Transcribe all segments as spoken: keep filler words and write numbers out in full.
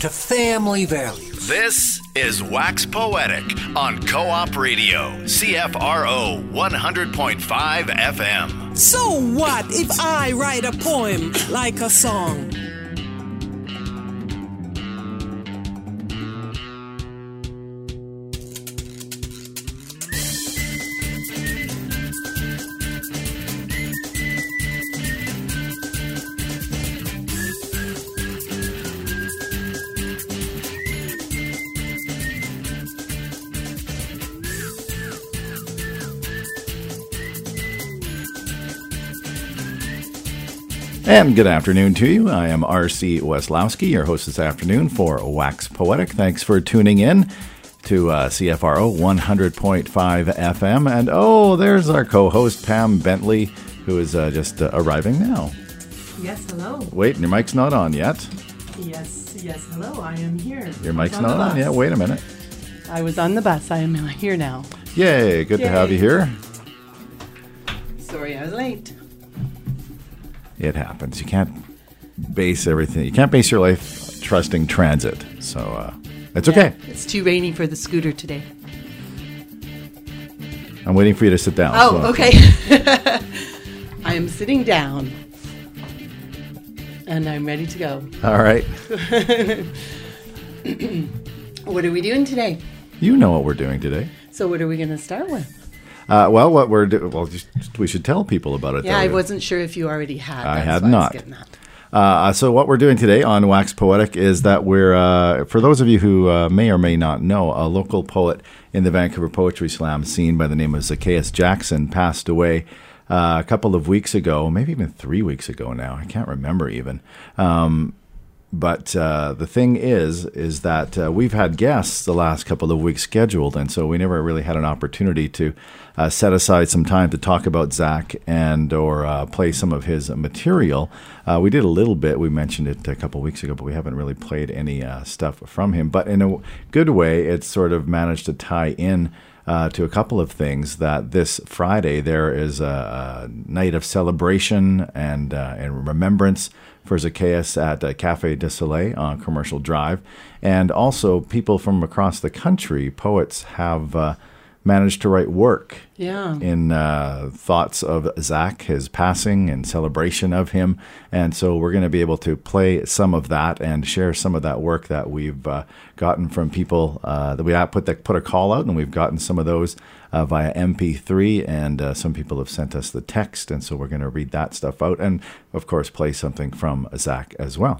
to family values. This is Wax Poetic on Co-op Radio, C F R O one hundred point five F M. So what if I write a poem like a song? And good afternoon to you. I am R C Weslowski, your host this afternoon for Wax Poetic. Thanks for tuning in to uh, C F R O one hundred point five F M. And oh, there's our co-host, Pam Bentley, who is uh, just uh, arriving now. Yes, hello. Wait, your mic's not on yet. Yes, yes, hello, I am here. Your mic's not on yet? Wait a minute. I was on the bus. I am here now. Yay, good Yay. to have you here. Sorry I was late. It happens. You can't base everything. You can't base your life trusting transit. So uh, it's yeah, okay. It's too rainy for the scooter today. I'm waiting for you to sit down. Oh, so. Okay. I am sitting down. And I'm ready to go. All right. What are we doing today? You know what we're doing today. So what are we going to start with? Uh, well, what we're do- well, we should tell people about it. Yeah, though. I wasn't sure if you already had. I had not. I was uh, so what we're doing today on Wax Poetic is that we're, uh, for those of you who uh, may or may not know, a local poet in the Vancouver Poetry Slam scene by the name of Zacchaeus Jackson passed away uh, a couple of weeks ago, maybe even three weeks ago now. I can't remember even. Um, But uh, the thing is, is that uh, we've had guests the last couple of weeks scheduled, and so we never really had an opportunity to uh, set aside some time to talk about Zach and or uh, play some of his material. Uh, we did a little bit. We mentioned it a couple of weeks ago, but we haven't really played any uh, stuff from him. But in a good way, it's sort of managed to tie in Uh, to a couple of things that this Friday there is a, a night of celebration and uh, and remembrance for Zacchaeus at uh, Café du Soleil on Commercial Drive. And also people from across the country, poets, have uh, managed to write work yeah. in uh, thoughts of Zach, his passing, and celebration of him. And so we're going to be able to play some of that and share some of that work that we've uh, gotten from people uh, that we put that put a call out, and we've gotten some of those uh, via M P three, and uh, some people have sent us the text, and so we're going to read that stuff out and, of course, play something from Zach as well.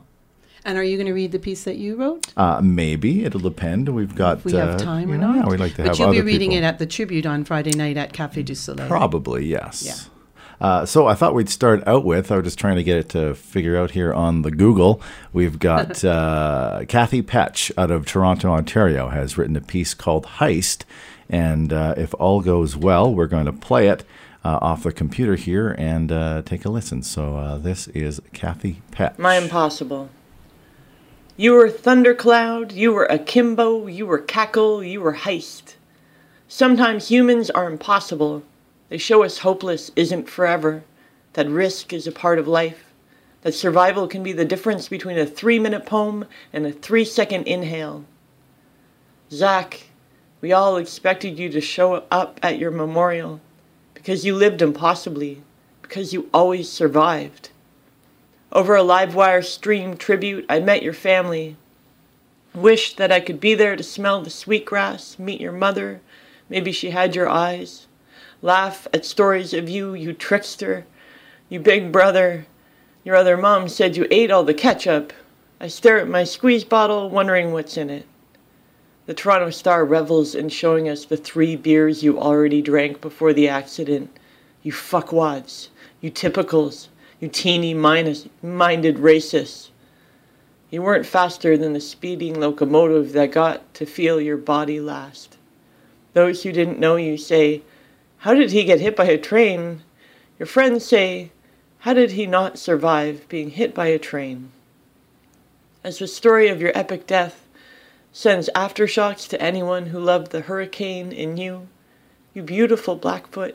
And are you going to read the piece that you wrote? Uh, maybe. It'll depend. We've got... If we have time uh, or not. Yeah, we'd like to but have other But you'll be reading people. It at the Tribute on Friday night at Café du Soleil. Probably, yes. Yeah. Uh, so I thought we'd start out with, I was just trying to get it to figure out here on the Google, we've got uh, Kathy Petch out of Toronto, Ontario, has written a piece called Heist. And uh, if all goes well, we're going to play it Uh, off the computer here and uh, take a listen. So uh, this is Kathy Petch. My Impossible. You were thundercloud, you were akimbo, you were cackle, you were heist. Sometimes humans are impossible. They show us hopeless isn't forever, that risk is a part of life, that survival can be the difference between a three-minute poem and a three-second inhale. Zach, we all expected you to show up at your memorial, because you lived impossibly, because you always survived. Over a Livewire stream tribute, I met your family. Wished that I could be there to smell the sweetgrass, meet your mother, maybe she had your eyes. Laugh at stories of you, you trickster, you big brother. Your other mom said you ate all the ketchup. I stare at my squeeze bottle, wondering what's in it. The Toronto Star revels in showing us the three beers you already drank before the accident. You fuckwads, you typicals, you teeny-minded racists. You weren't faster than the speeding locomotive that got to feel your body last. Those who didn't know you say, "How did he get hit by a train?" Your friends say, "How did he not survive being hit by a train?" As the story of your epic death sends aftershocks to anyone who loved the hurricane in you, you beautiful Blackfoot,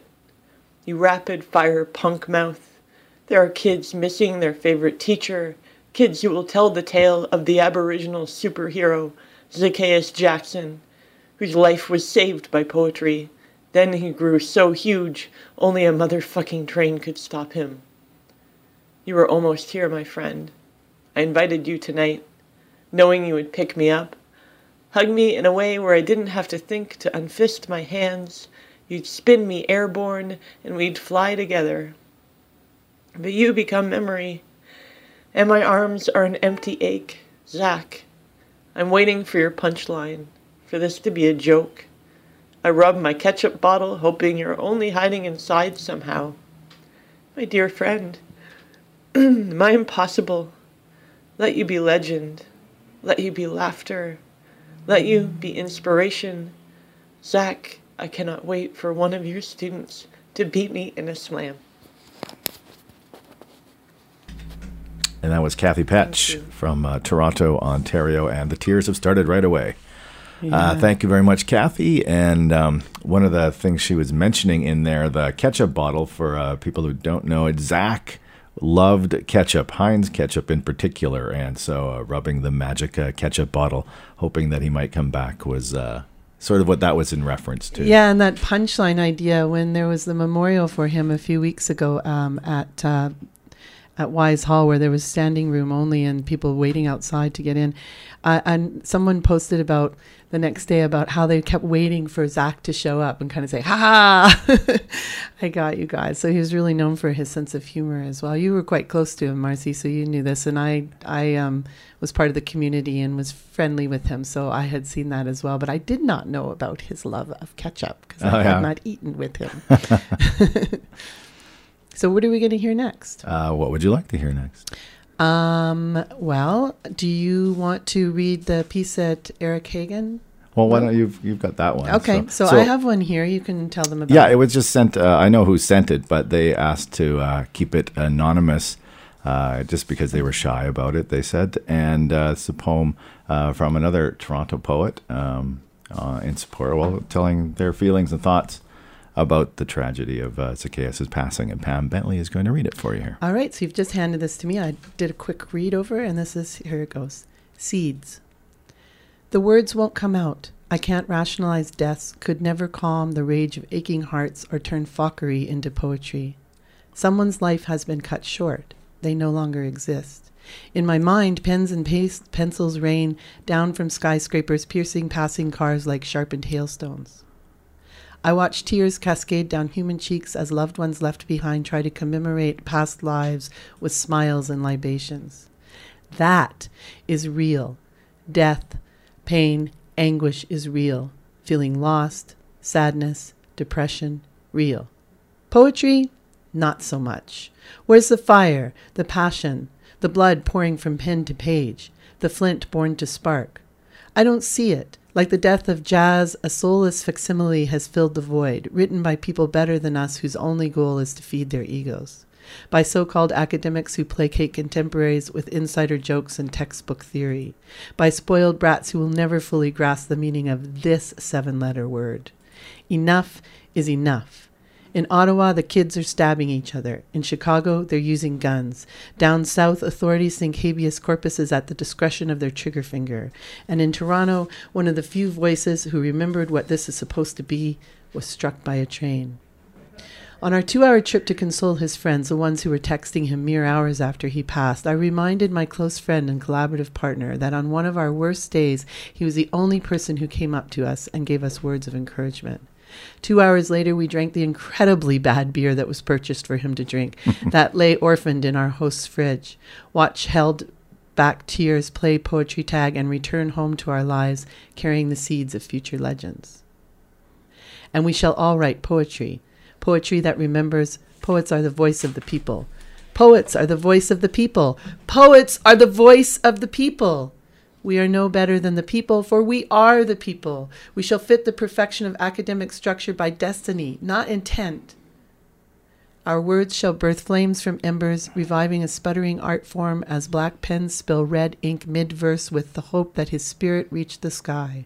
you rapid-fire punk mouth, there are kids missing their favorite teacher, kids who will tell the tale of the Aboriginal superhero Zacchaeus Jackson, whose life was saved by poetry. Then he grew so huge, only a motherfucking train could stop him. You were almost here, my friend. I invited you tonight, knowing you would pick me up, hug me in a way where I didn't have to think to unfist my hands. You'd spin me airborne, and we'd fly together. But you become memory, and my arms are an empty ache. Zach, I'm waiting for your punchline, for this to be a joke. I rub my ketchup bottle, hoping you're only hiding inside somehow. My dear friend, my impossible, let you be legend, let you be laughter, let you be inspiration. Zach, I cannot wait for one of your students to beat me in a slam. And that was Kathy Petch from uh, Toronto, Ontario, and the tears have started right away. Yeah. Uh, thank you very much, Kathy. And um, one of the things she was mentioning in there, the ketchup bottle, for uh, people who don't know it, Zach loved ketchup, Heinz ketchup in particular, and so uh, rubbing the magic uh, ketchup bottle, hoping that he might come back, was uh, sort of what that was in reference to. Yeah, and that punchline idea, when there was the memorial for him a few weeks ago um, at uh, at Wise Hall, where there was standing room only and people waiting outside to get in, uh, and someone posted about the next day about how they kept waiting for Zach to show up and kind of say, "Ha ha, I got you guys." So he was really known for his sense of humor as well. You were quite close to him, Marcy, so you knew this, and I, I um, was part of the community and was friendly with him, so I had seen that as well. But I did not know about his love of ketchup because oh, I yeah. had not eaten with him. So what are we going to hear next? Uh, what would you like to hear next? Um, well, do you want to read the piece at Eric Hagen? Well, why don't you? You've got that one. Okay, so, so, so I have one here. You can tell them about yeah, it. Yeah, it was just sent. Uh, I know who sent it, but they asked to uh, keep it anonymous uh, just because they were shy about it, they said. And uh, it's a poem uh, from another Toronto poet um, uh, in support, well, telling their feelings and thoughts about the tragedy of uh, Zacchaeus' passing, and Pam Bentley is going to read it for you here. All right, so you've just handed this to me. I did a quick read over, and this is, here it goes. Seeds. The words won't come out. I can't rationalize deaths, could never calm the rage of aching hearts or turn foppery into poetry. Someone's life has been cut short. They no longer exist. In my mind, pens and paste, pencils rain down from skyscrapers, piercing passing cars like sharpened hailstones. I watch tears cascade down human cheeks as loved ones left behind try to commemorate past lives with smiles and libations. That is real. Death, pain, anguish is real. Feeling lost, sadness, depression, real. Poetry, not so much. Where's the fire, the passion, the blood pouring from pen to page, the flint born to spark? I don't see it. Like the death of jazz, a soulless facsimile has filled the void, written by people better than us whose only goal is to feed their egos, by so-called academics who placate contemporaries with insider jokes and textbook theory, by spoiled brats who will never fully grasp the meaning of this seven-letter word. Enough is enough. In Ottawa, the kids are stabbing each other. In Chicago, they're using guns. Down south, authorities think habeas corpus is at the discretion of their trigger finger. And in Toronto, one of the few voices who remembered what this is supposed to be was struck by a train. On our two-hour trip to console his friends, the ones who were texting him mere hours after he passed, I reminded my close friend and collaborative partner that on one of our worst days, he was the only person who came up to us and gave us words of encouragement. Two hours later, we drank the incredibly bad beer that was purchased for him to drink, that lay orphaned in our host's fridge. Watch held back tears, play poetry tag, and return home to our lives, carrying the seeds of future legends. And we shall all write poetry, poetry that remembers. Poets are the voice of the people. Poets are the voice of the people. Poets are the voice of the people. We are no better than the people, for we are the people. We shall fit the perfection of academic structure by destiny, not intent. Our words shall birth flames from embers, reviving a sputtering art form as black pens spill red ink mid-verse with the hope that his spirit reached the sky.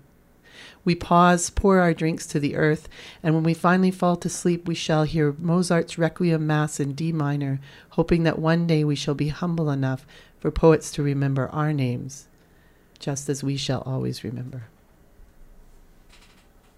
We pause, pour our drinks to the earth, and when we finally fall to sleep, we shall hear Mozart's Requiem Mass in D minor, hoping that one day we shall be humble enough for poets to remember our names, just as we shall always remember.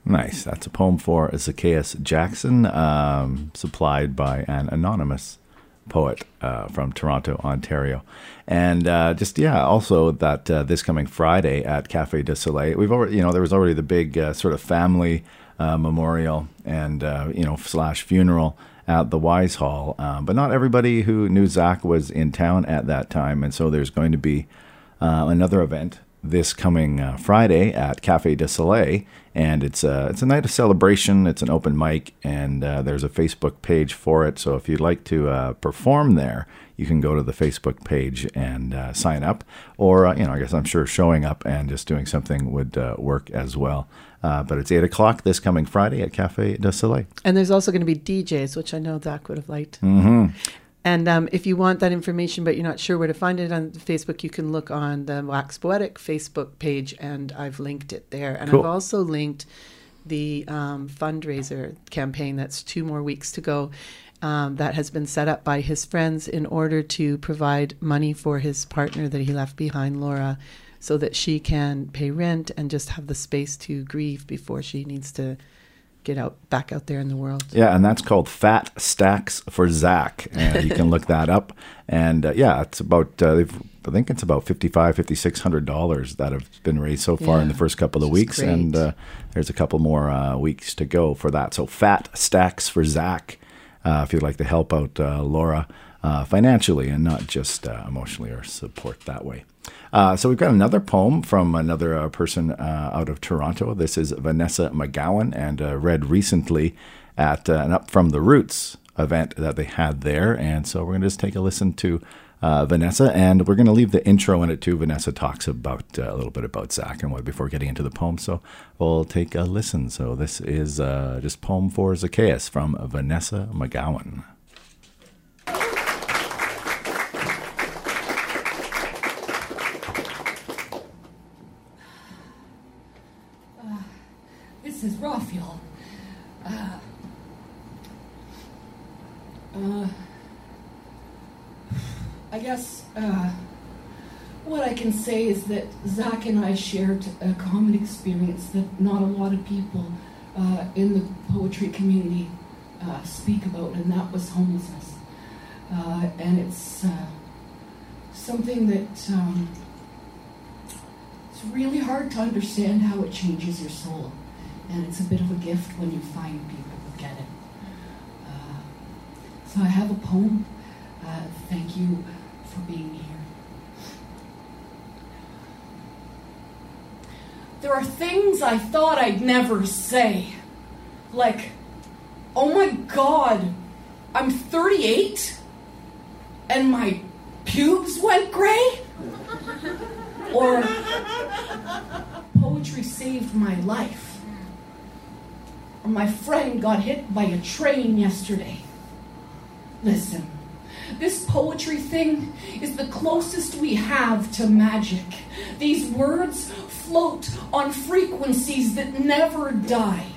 Nice. That's a poem for Zacchaeus Jackson, um, supplied by an anonymous poet uh, from Toronto, Ontario. And uh, just, yeah, also that uh, this coming Friday at Café du Soleil, we've already, you know, there was already the big uh, sort of family uh, memorial and, uh, you know, slash funeral at the Wise Hall. Um, but not everybody who knew Zach was in town at that time. And so there's going to be uh, another event this coming uh, Friday at Café du Soleil, and it's a, it's a night of celebration. It's an open mic, and uh, there's a Facebook page for it, so if you'd like to uh, perform there, you can go to the Facebook page and uh, sign up, or, uh, you know, I guess I'm sure showing up and just doing something would uh, work as well. Uh, but it's eight o'clock this coming Friday at Café du Soleil. And there's also going to be D Js, which I know Zach would have liked. Mm-hmm. And um, if you want that information, but you're not sure where to find it on Facebook, you can look on the Wax Poetic Facebook page, and I've linked it there. And cool. I've also linked the um, fundraiser campaign that's two more weeks to go um, that has been set up by his friends in order to provide money for his partner that he left behind, Laura, so that she can pay rent and just have the space to grieve before she needs to get out back out there in the world. Yeah, and that's called Fat Stacks for Zach, and you can look that up. And uh, yeah, it's about uh, I think it's about fifty-five hundred dollars, fifty-six hundred dollars that have been raised so far, yeah, in the first couple of weeks, great. And uh, there's a couple more uh, weeks to go for that. So Fat Stacks for Zach, uh, if you'd like to help out uh, Laura uh, financially and not just uh, emotionally or support that way. Uh, so we've got another poem from another uh, person uh, out of Toronto. This is Vanessa McGowan, and uh, read recently at uh, an Up From the Roots event that they had there. And so we're going to just take a listen to uh, Vanessa, and we're going to leave the intro in it too. Vanessa talks about uh, a little bit about Zach and what before getting into the poem. So we'll take a listen. So this is uh, just poem for Zacchaeus from Vanessa McGowan. This is raw fuel. Uh, uh, I guess uh, what I can say is that Zach and I shared a common experience that not a lot of people uh, in the poetry community uh, speak about, and that was homelessness. Uh, and it's uh, something that um, it's really hard to understand how it changes your soul. And it's a bit of a gift when you find people who get it. Uh, so I have a poem. Uh, thank you for being here. There are things I thought I'd never say. Like, oh my God, I'm thirty-eight and my pubes went gray? Or poetry saved my life. My friend got hit by a train yesterday. Listen, this poetry thing is the closest we have to magic. These words float on frequencies that never die.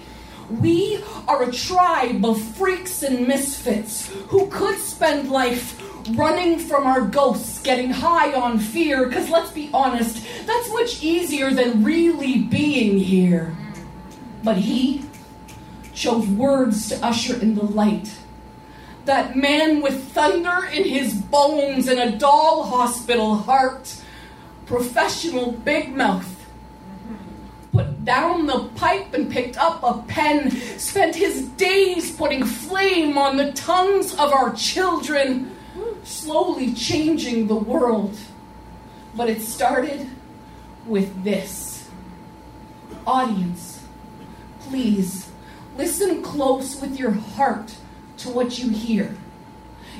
We are a tribe of freaks and misfits who could spend life running from our ghosts, getting high on fear, because let's be honest, that's much easier than really being here. But he chose words to usher in the light. That man with thunder in his bones and a doll hospital heart, professional big mouth, put down the pipe and picked up a pen, spent his days putting flame on the tongues of our children, slowly changing the world. But it started with this. Audience, please, listen close with your heart to what you hear.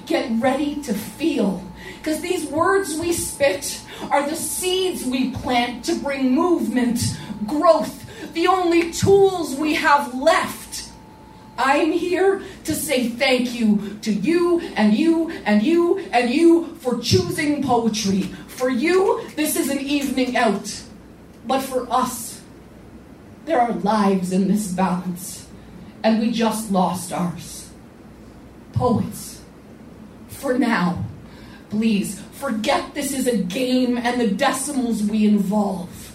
get ready to feel. Because these words we spit are the seeds we plant to bring movement, growth, the only tools we have left. I'm here to say thank you to you and you and you and you for choosing poetry. For you, this is an evening out. But for us, there are lives in this balance, and we just lost ours. Poets, for now, please, forget this is a game and the decimals we involve.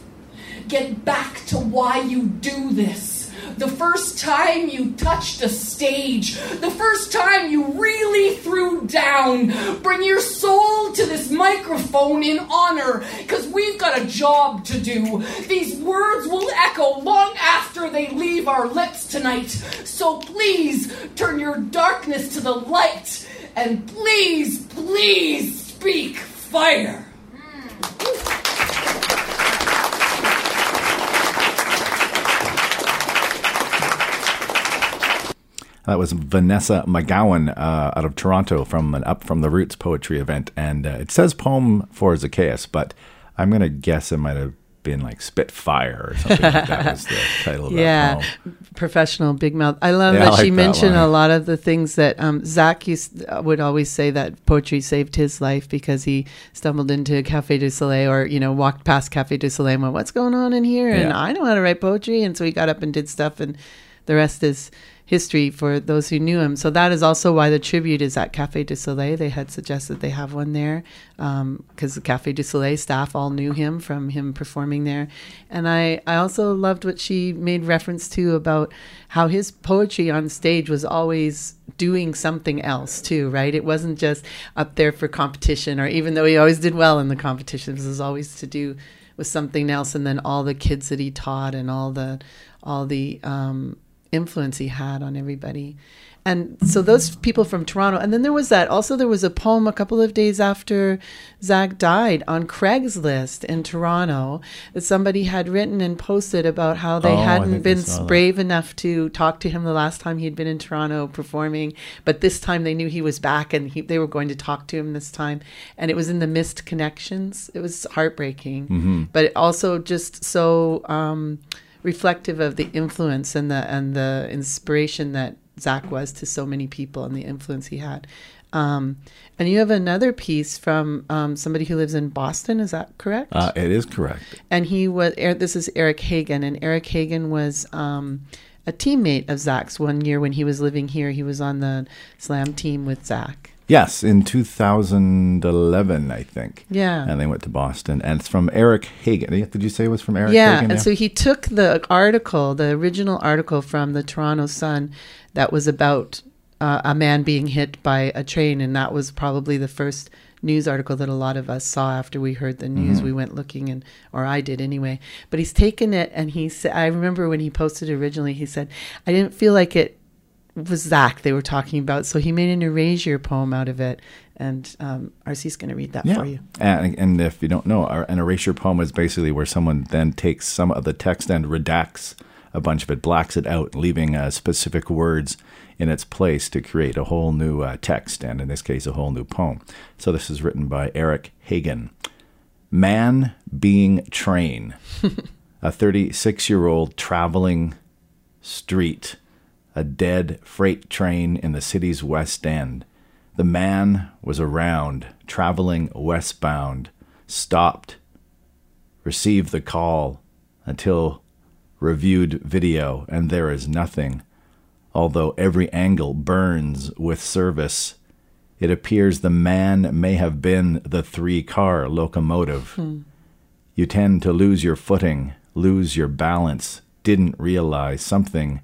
Get back to why you do this. The first time you touched a stage, the first time you really threw down, bring your soul to this microphone in honor, because we've got a job to do. These words will echo long after they leave our lips tonight. So please turn your darkness to the light, and please, please speak fire. Mm. That was Vanessa McGowan uh, out of Toronto from an Up From the Roots poetry event. And uh, it says poem for Zacchaeus, but I'm going to guess it might have been like Spitfire or something like that was the title of yeah. that poem. Professional Big Mouth. I love yeah, that I like she that mentioned one. A lot of the things that um, Zach used, would always say that poetry saved his life because he stumbled into Café du Soleil or, you know, walked past Café du Soleil and went, what's going on in here? Yeah. And I know how to write poetry. And so he got up and did stuff, and the rest is history for those who knew him. So that is also why the tribute is at Café du Soleil. They had suggested they have one there um, because the Café du Soleil staff all knew him from him performing there. And I, I also loved what she made reference to about how his poetry on stage was always doing something else too, right? It wasn't just up there for competition, or even though he always did well in the competitions, it was always to do with something else. And then all the kids that he taught and all the, all the, um, influence he had on everybody. And so those people from Toronto. And then there was that also there was a poem a couple of days after Zach died on Craigslist in Toronto that somebody had written and posted about how they oh, hadn't been brave enough to talk to him the last time he'd been in Toronto performing, but this time they knew he was back and he, they were going to talk to him this time. And it was in the missed connections. It was heartbreaking, mm-hmm. but it also just so um reflective of the influence and the and the inspiration that Zach was to so many people and the influence he had. Um, and you have another piece from um, somebody who lives in Boston. Is that correct? Uh, it is correct. And he was. This is Eric Hagen, and Eric Hagen was um, a teammate of Zach's. One year when he was living here, he was on the slam team with Zach. Yes, in two thousand eleven, I think. Yeah. And they went to Boston. And it's from Eric Hagen. Did you say it was from Eric yeah, Hagen? Yeah, and so he took the article, the original article from the Toronto Sun that was about uh, a man being hit by a train, and that was probably the first news article that a lot of us saw after we heard the news. Mm-hmm. We went looking, and or I did anyway. But he's taken it, and he sa- I remember when he posted it originally, he said, I didn't feel like it was Zach they were talking about, so he made an erasure poem out of it, and um, R C's going to read that yeah. for you. And, and if you don't know, our, an erasure poem is basically where someone then takes some of the text and redacts a bunch of it, blacks it out, leaving uh, specific words in its place to create a whole new uh, text, and in this case, a whole new poem. So this is written by Eric Hagen. Man being train, a thirty-six-year-old traveling street, a dead freight train in the city's West End. The man was around, traveling westbound, stopped, received the call until reviewed video, and there is nothing. Although every angle burns with service, it appears the man may have been the three-car locomotive. Hmm. You tend to lose your footing, lose your balance, didn't realize something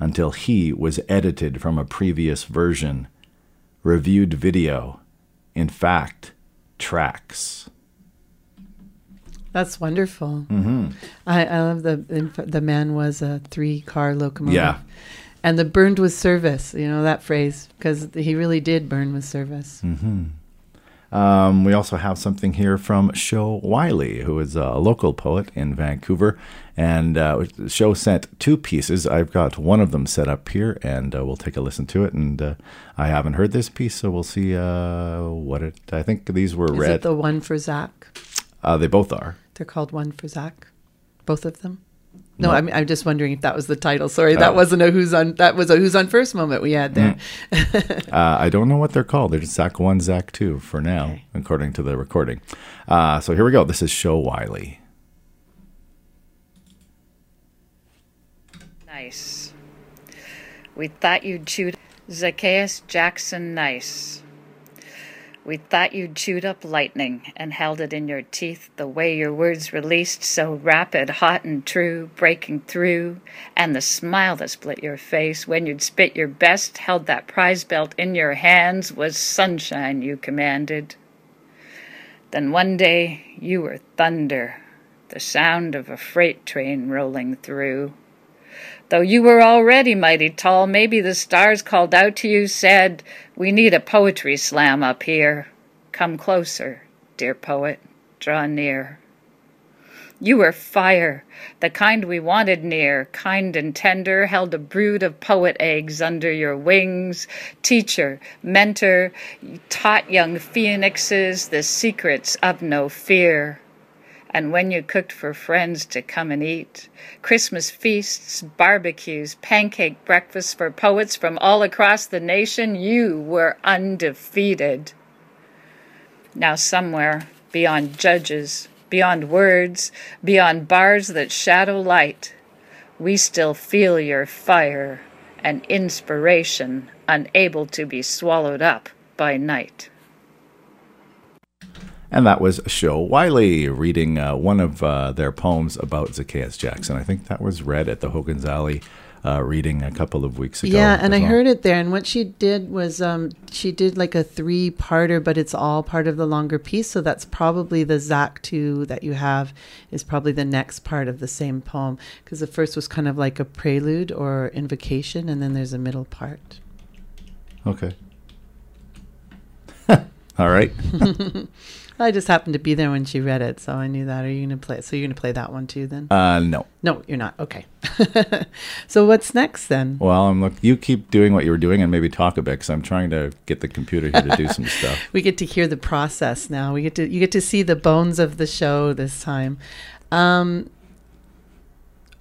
until he was edited from a previous version. Reviewed video, in fact, tracks. That's wonderful. Mm-hmm. I, I love the the man was a three-car locomotive. Yeah. And the burned with service, you know, that phrase, because he really did burn with service. Mm-hmm. Um, we also have something here from Sho Wiley, who is a local poet in Vancouver. And uh, Sho sent two pieces. I've got one of them set up here, and uh, we'll take a listen to it. And uh, I haven't heard this piece, so we'll see uh, what it... I think these were read. Is it the one for Zach? Uh, they both are. They're called One for Zach? Both of them? No, no. I'm, I'm just wondering if that was the title. Sorry, uh, that wasn't a who's on... That was a who's on first moment we had there. Mm. uh, I don't know what they're called. They're just Zach one, Zach two for now, okay, according to the recording. Uh, so here we go. This is Sho Wiley. Nice. We thought you'd chewed... Zacchaeus Jackson, nice. We thought you chewed up lightning and held it in your teeth, the way your words released so rapid, hot and true, breaking through, and the smile that split your face when you'd spit your best, held that prize belt in your hands, was sunshine you commanded. Then one day you were thunder, the sound of a freight train rolling through. Though you were already mighty tall, maybe the stars called out to you, said, "We need a poetry slam up here. Come closer, dear poet, draw near." You were fire, the kind we wanted near, kind and tender, held a brood of poet eggs under your wings. Teacher, mentor, you taught young phoenixes the secrets of no fear. And when you cooked for friends to come and eat, Christmas feasts, barbecues, pancake breakfasts for poets from all across the nation, you were undefeated. Now somewhere, beyond judges, beyond words, beyond bars that shadow light, we still feel your fire and inspiration, unable to be swallowed up by night. And that was Sho Wiley reading uh, one of uh, their poems about Zacchaeus Jackson. I think that was read at the Hogan's Alley uh, reading a couple of weeks ago. Yeah, and I well. heard it there. And what she did was um, she did like a three-parter, but it's all part of the longer piece. So that's probably the Zach two that you have is probably the next part of the same poem, because the first was kind of like a prelude or invocation, and then there's a middle part. Okay. All right. I just happened to be there when she read it, so I knew that. Are you going to play it? So you're going to play that one too, then? Uh, no. No, you're not. Okay. So what's next, then? Well, I'm look. You keep doing what you were doing and maybe talk a bit, because I'm trying to get the computer here to do some stuff. We get to hear the process now. We get to you get to see the bones of the show this time. Um,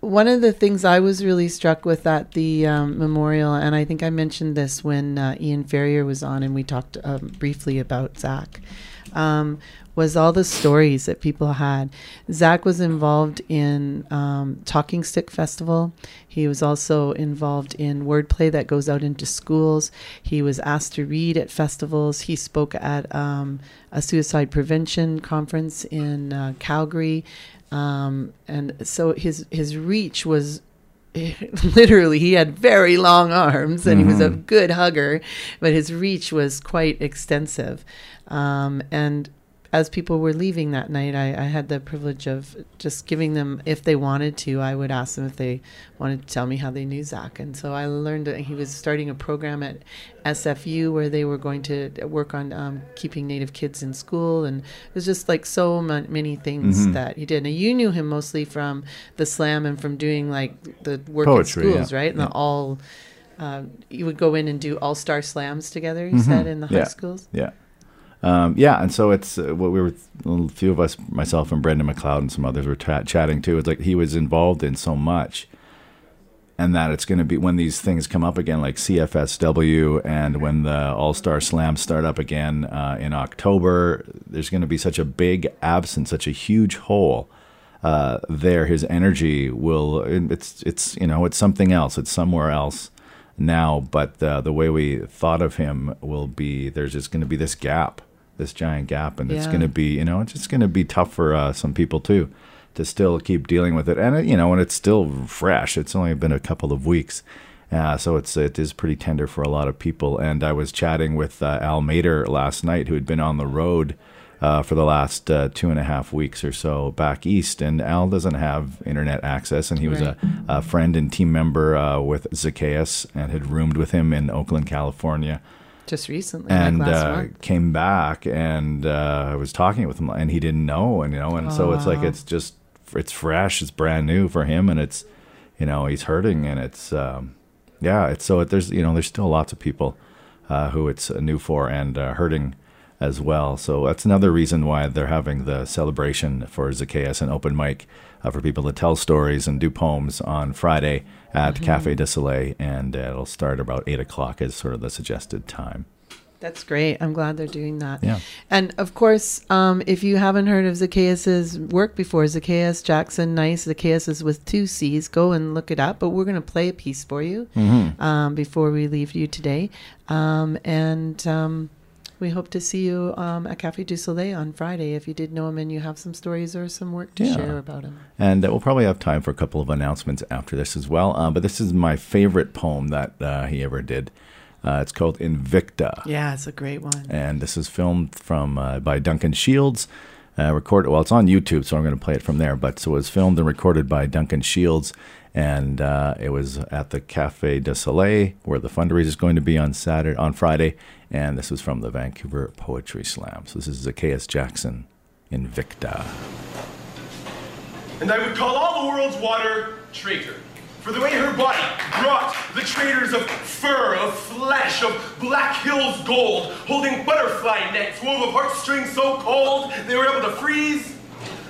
one of the things I was really struck with at the um, memorial, and I think I mentioned this when uh, Ian Ferrier was on, and we talked um, briefly about Zach. Um, was all the stories that people had. Zach was involved in um, Talking Stick Festival. He was also involved in wordplay that goes out into schools. He was asked to read at festivals. He spoke at um, a suicide prevention conference in uh, Calgary. Um, and so his, his reach was literally, he had very long arms and mm-hmm. he was a good hugger, but his reach was quite extensive. Um, and as people were leaving that night, I, I had the privilege of just giving them, if they wanted to, I would ask them if they wanted to tell me how they knew Zach. And so I learned that he was starting a program at S F U where they were going to work on um, keeping Native kids in school. And it was just like so m- many things mm-hmm. that he did. And you knew him mostly from the slam and from doing like the work poetry, in schools, yeah. right? And yeah. the all, uh, you would go in and do all-star slams together, you mm-hmm. said, in the yeah. high schools? Yeah. Um, yeah, and so it's uh, what we were, a few of us, myself and Brendan McLeod and some others were tra- chatting too. It's like he was involved in so much, and that it's going to be when these things come up again, like C F S W and when the All-Star Slams start up again uh, in October, there's going to be such a big absence, such a huge hole uh, there. His energy will, it's, it's you know, it's something else. It's somewhere else now, but uh, the way we thought of him will be, there's just going to be this gap. This giant gap, and yeah. it's going to be, you know, it's just going to be tough for uh, some people too to still keep dealing with it. And it, you know, and it's still fresh. It's only been a couple of weeks, uh, so it's it is pretty tender for a lot of people. And I was chatting with uh, Al Mater last night, who had been on the road uh, for the last uh, two and a half weeks or so back east. And Al doesn't have internet access, and he was right. a, a friend and team member uh, with Zacchaeus, and had roomed with him in Oakland, California. Just recently, and like last uh, month. Came back, and uh, I was talking with him, and he didn't know, and you know, and oh, so it's wow. like it's just it's fresh, it's brand new for him, and it's you know he's hurting, and it's um, yeah, it's so it, there's you know there's still lots of people uh, who it's new for and uh, hurting as well. So that's another reason why they're having the celebration for Zacchaeus and open mic uh, for people to tell stories and do poems on Friday at mm-hmm. Café du Soleil, and it'll start about eight o'clock is sort of the suggested time. That's great. I'm glad they're doing that. Yeah. And of course, um, if you haven't heard of Zacchaeus's work before, Zacchaeus Jackson, nice. Zacchaeus is with two C's. Go and look it up. But we're going to play a piece for you mm-hmm. um, before we leave you today. Um, and... Um, We hope to see you um, at Café du Soleil on Friday if you did know him and you have some stories or some work to yeah. share about him. And uh, we'll probably have time for a couple of announcements after this as well. Uh, but this is my favorite poem that uh, he ever did. Uh, it's called Invicta. Yeah, it's a great one. And this is filmed from uh, by Duncan Shields. Uh, recorded, well, it's on YouTube, so I'm going to play it from there. But so it was filmed and recorded by Duncan Shields. And uh, it was at the Café du Soleil, where the fundraiser is going to be on Saturday, on Friday. And this was from the Vancouver Poetry Slam. So this is Zacchaeus Jackson, Invicta. And I would call all the world's water traitor, for the way her body brought the traitors of fur, of flesh, of Black Hills gold, holding butterfly nets wove of heartstrings so cold they were able to freeze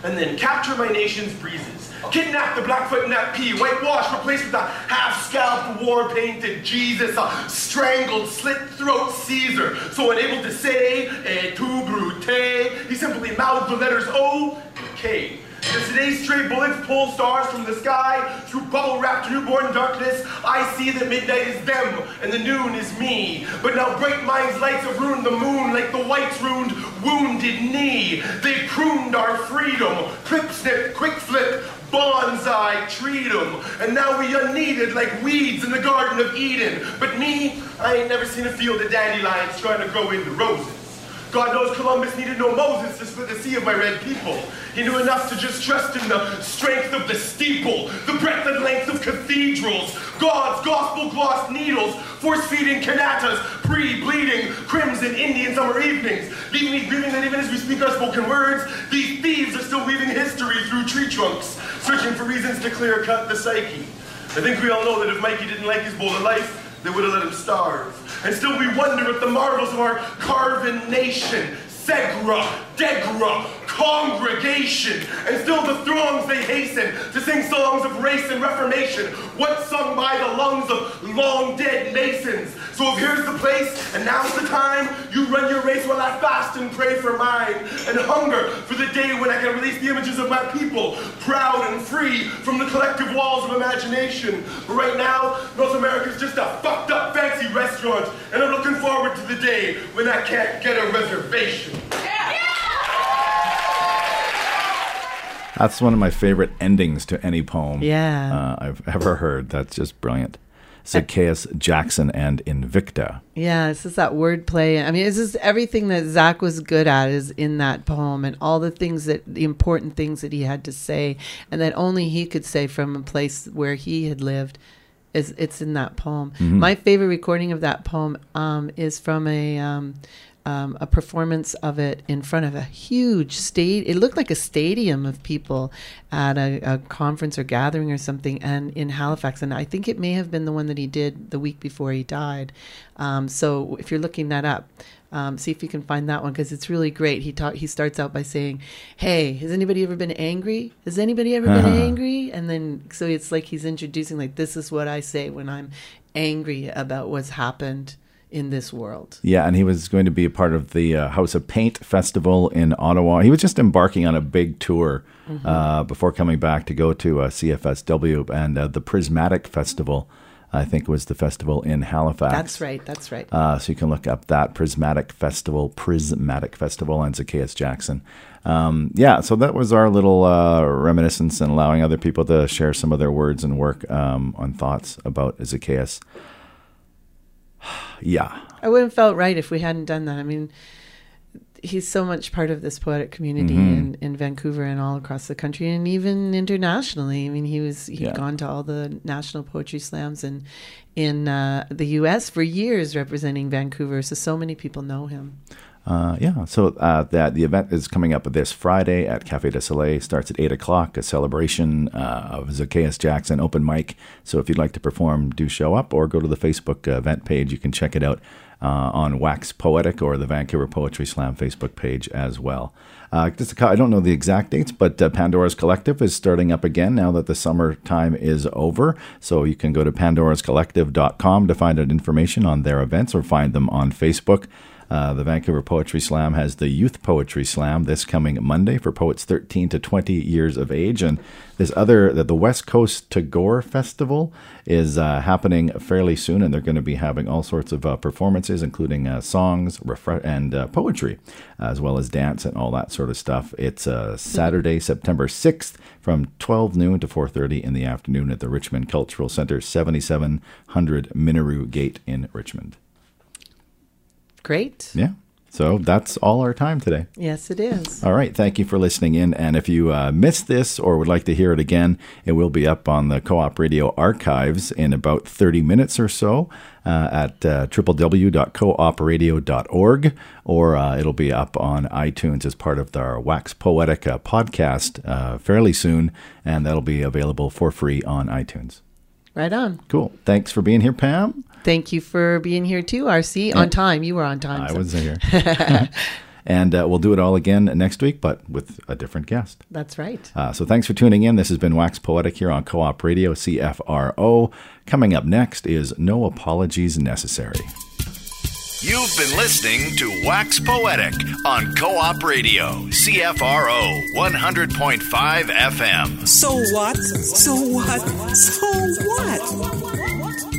and then capture my nation's breezes. Kidnapped the Blackfoot in that pea, whitewashed, replaced with a half-scalped, war-painted Jesus, a strangled, slit-throat Caesar. So unable to say, et tu brute, he simply mouthed the letters O and K. As today's stray bullets pull stars from the sky, through bubble-wrapped newborn darkness, I see that midnight is them, and the noon is me. But now bright minds' lights have ruined the moon, like the whites ruined wounded knee. They pruned our freedom, clip-snip, quick-flip, bonsai treat 'em, and now we are needed like weeds in the Garden of Eden. But me, I ain't never seen a field of dandelions trying to grow into roses. God knows Columbus needed no Moses to split the sea of my red people. He knew enough to just trust in the strength of the steeple, the breadth and length of cathedrals, God's gospel-glossed needles, force-feeding canatas, pre-bleeding, crimson Indian summer evenings, leaving me grieving that even as we speak our spoken words, these thieves are still weaving history through tree trunks, searching for reasons to clear-cut the psyche. I think we all know that if Mikey didn't like his bowl of life, they would have let him starve. And still we wonder at the marvels of our carven nation, Segra, Degra, congregation. And still the throngs they hasten to sing songs of race and reformation, once sung by the lungs of long-dead masons. So if here's the place, and now's the time, you run your race while I fast and pray for mine, and hunger for the day when I can release the images of my people, proud and free from the collective walls of imagination. But right now, North America's just a fucked up fancy restaurant, and I'm looking forward to the day when I can't get a reservation. That's one of my favorite endings to any poem yeah. uh, I've ever heard. That's just brilliant. Zacchaeus Jackson and Invicta. Yeah, this is that wordplay. I mean, it's just everything that Zach was good at is in that poem, and all the things that the important things that he had to say, and that only he could say from a place where he had lived. Is it's in that poem. Mm-hmm. My favorite recording of that poem um, is from a. Um, Um, a performance of it in front of a huge state. It looked like a stadium of people at a, a conference or gathering or something, and in Halifax. And I think it may have been the one that he did the week before he died. Um, so if you're looking that up, um, see if you can find that one, because it's really great. He ta- He starts out by saying, "Hey, has anybody ever been angry? Has anybody ever uh-huh. been angry?" And then so it's like he's introducing, like, this is what I say when I'm angry about what's happened in this world. Yeah, and he was going to be a part of the uh, House of Paint Festival in Ottawa. He was just embarking on a big tour mm-hmm. uh, before coming back to go to uh, C F S W and uh, the Prismatic Festival, I think was the festival in Halifax. That's right, that's right. Uh, so you can look up that Prismatic Festival, Prismatic Festival, and Zacchaeus Jackson. Um, yeah, so that was our little uh, reminiscence and allowing other people to share some of their words and work um, on thoughts about Zacchaeus. Yeah. I wouldn't have felt right if we hadn't done that. I mean, he's so much part of this poetic community mm-hmm. in, in Vancouver and all across the country and even internationally. I mean, he was he'd yeah. gone to all the national poetry slams and in uh, the U S for years representing Vancouver. So so many people know him. Uh, yeah, so uh, that the event is coming up this Friday at Café du Soleil. Starts at eight o'clock, a celebration uh, of Zacchaeus Jackson open mic. So if you'd like to perform, do show up or go to the Facebook event page. You can check it out uh, on Wax Poetic or the Vancouver Poetry Slam Facebook page as well. Uh, just a, I don't know the exact dates, but uh, Pandora's Collective is starting up again now that the summertime is over. So you can go to pandora's collective dot com to find out information on their events or find them on Facebook. Uh, the Vancouver Poetry Slam has the Youth Poetry Slam this coming Monday for poets thirteen to twenty years of age. And this other, the West Coast Tagore Festival is uh, happening fairly soon, and they're going to be having all sorts of uh, performances, including uh, songs and uh, poetry, as well as dance and all that sort of stuff. It's uh, Saturday, September sixth from twelve noon to four thirty in the afternoon at the Richmond Cultural Center, seventy-seven hundred Minaroo Gate in Richmond. Great. Yeah. So that's all our time today. Yes, it is. All right. Thank you for listening in. And if you uh, missed this or would like to hear it again, it will be up on the Co-op Radio archives in about thirty minutes or so uh, at uh, w w w dot co op radio dot org, or uh, it'll be up on iTunes as part of our Wax Poetic uh, podcast uh, fairly soon, and that'll be available for free on iTunes. Right on. Cool. Thanks for being here, Pam. Thank you for being here too, R C. Yeah. On time. You were on time. I so. was here. And uh, we'll do it all again next week, but with a different guest. That's right. Uh, so thanks for tuning in. This has been Wax Poetic here on Co-op Radio, C F R O. Coming up next is No Apologies Necessary. You've been listening to Wax Poetic on Co-op Radio, C F R O, one hundred point five F M. So what? So what? So what?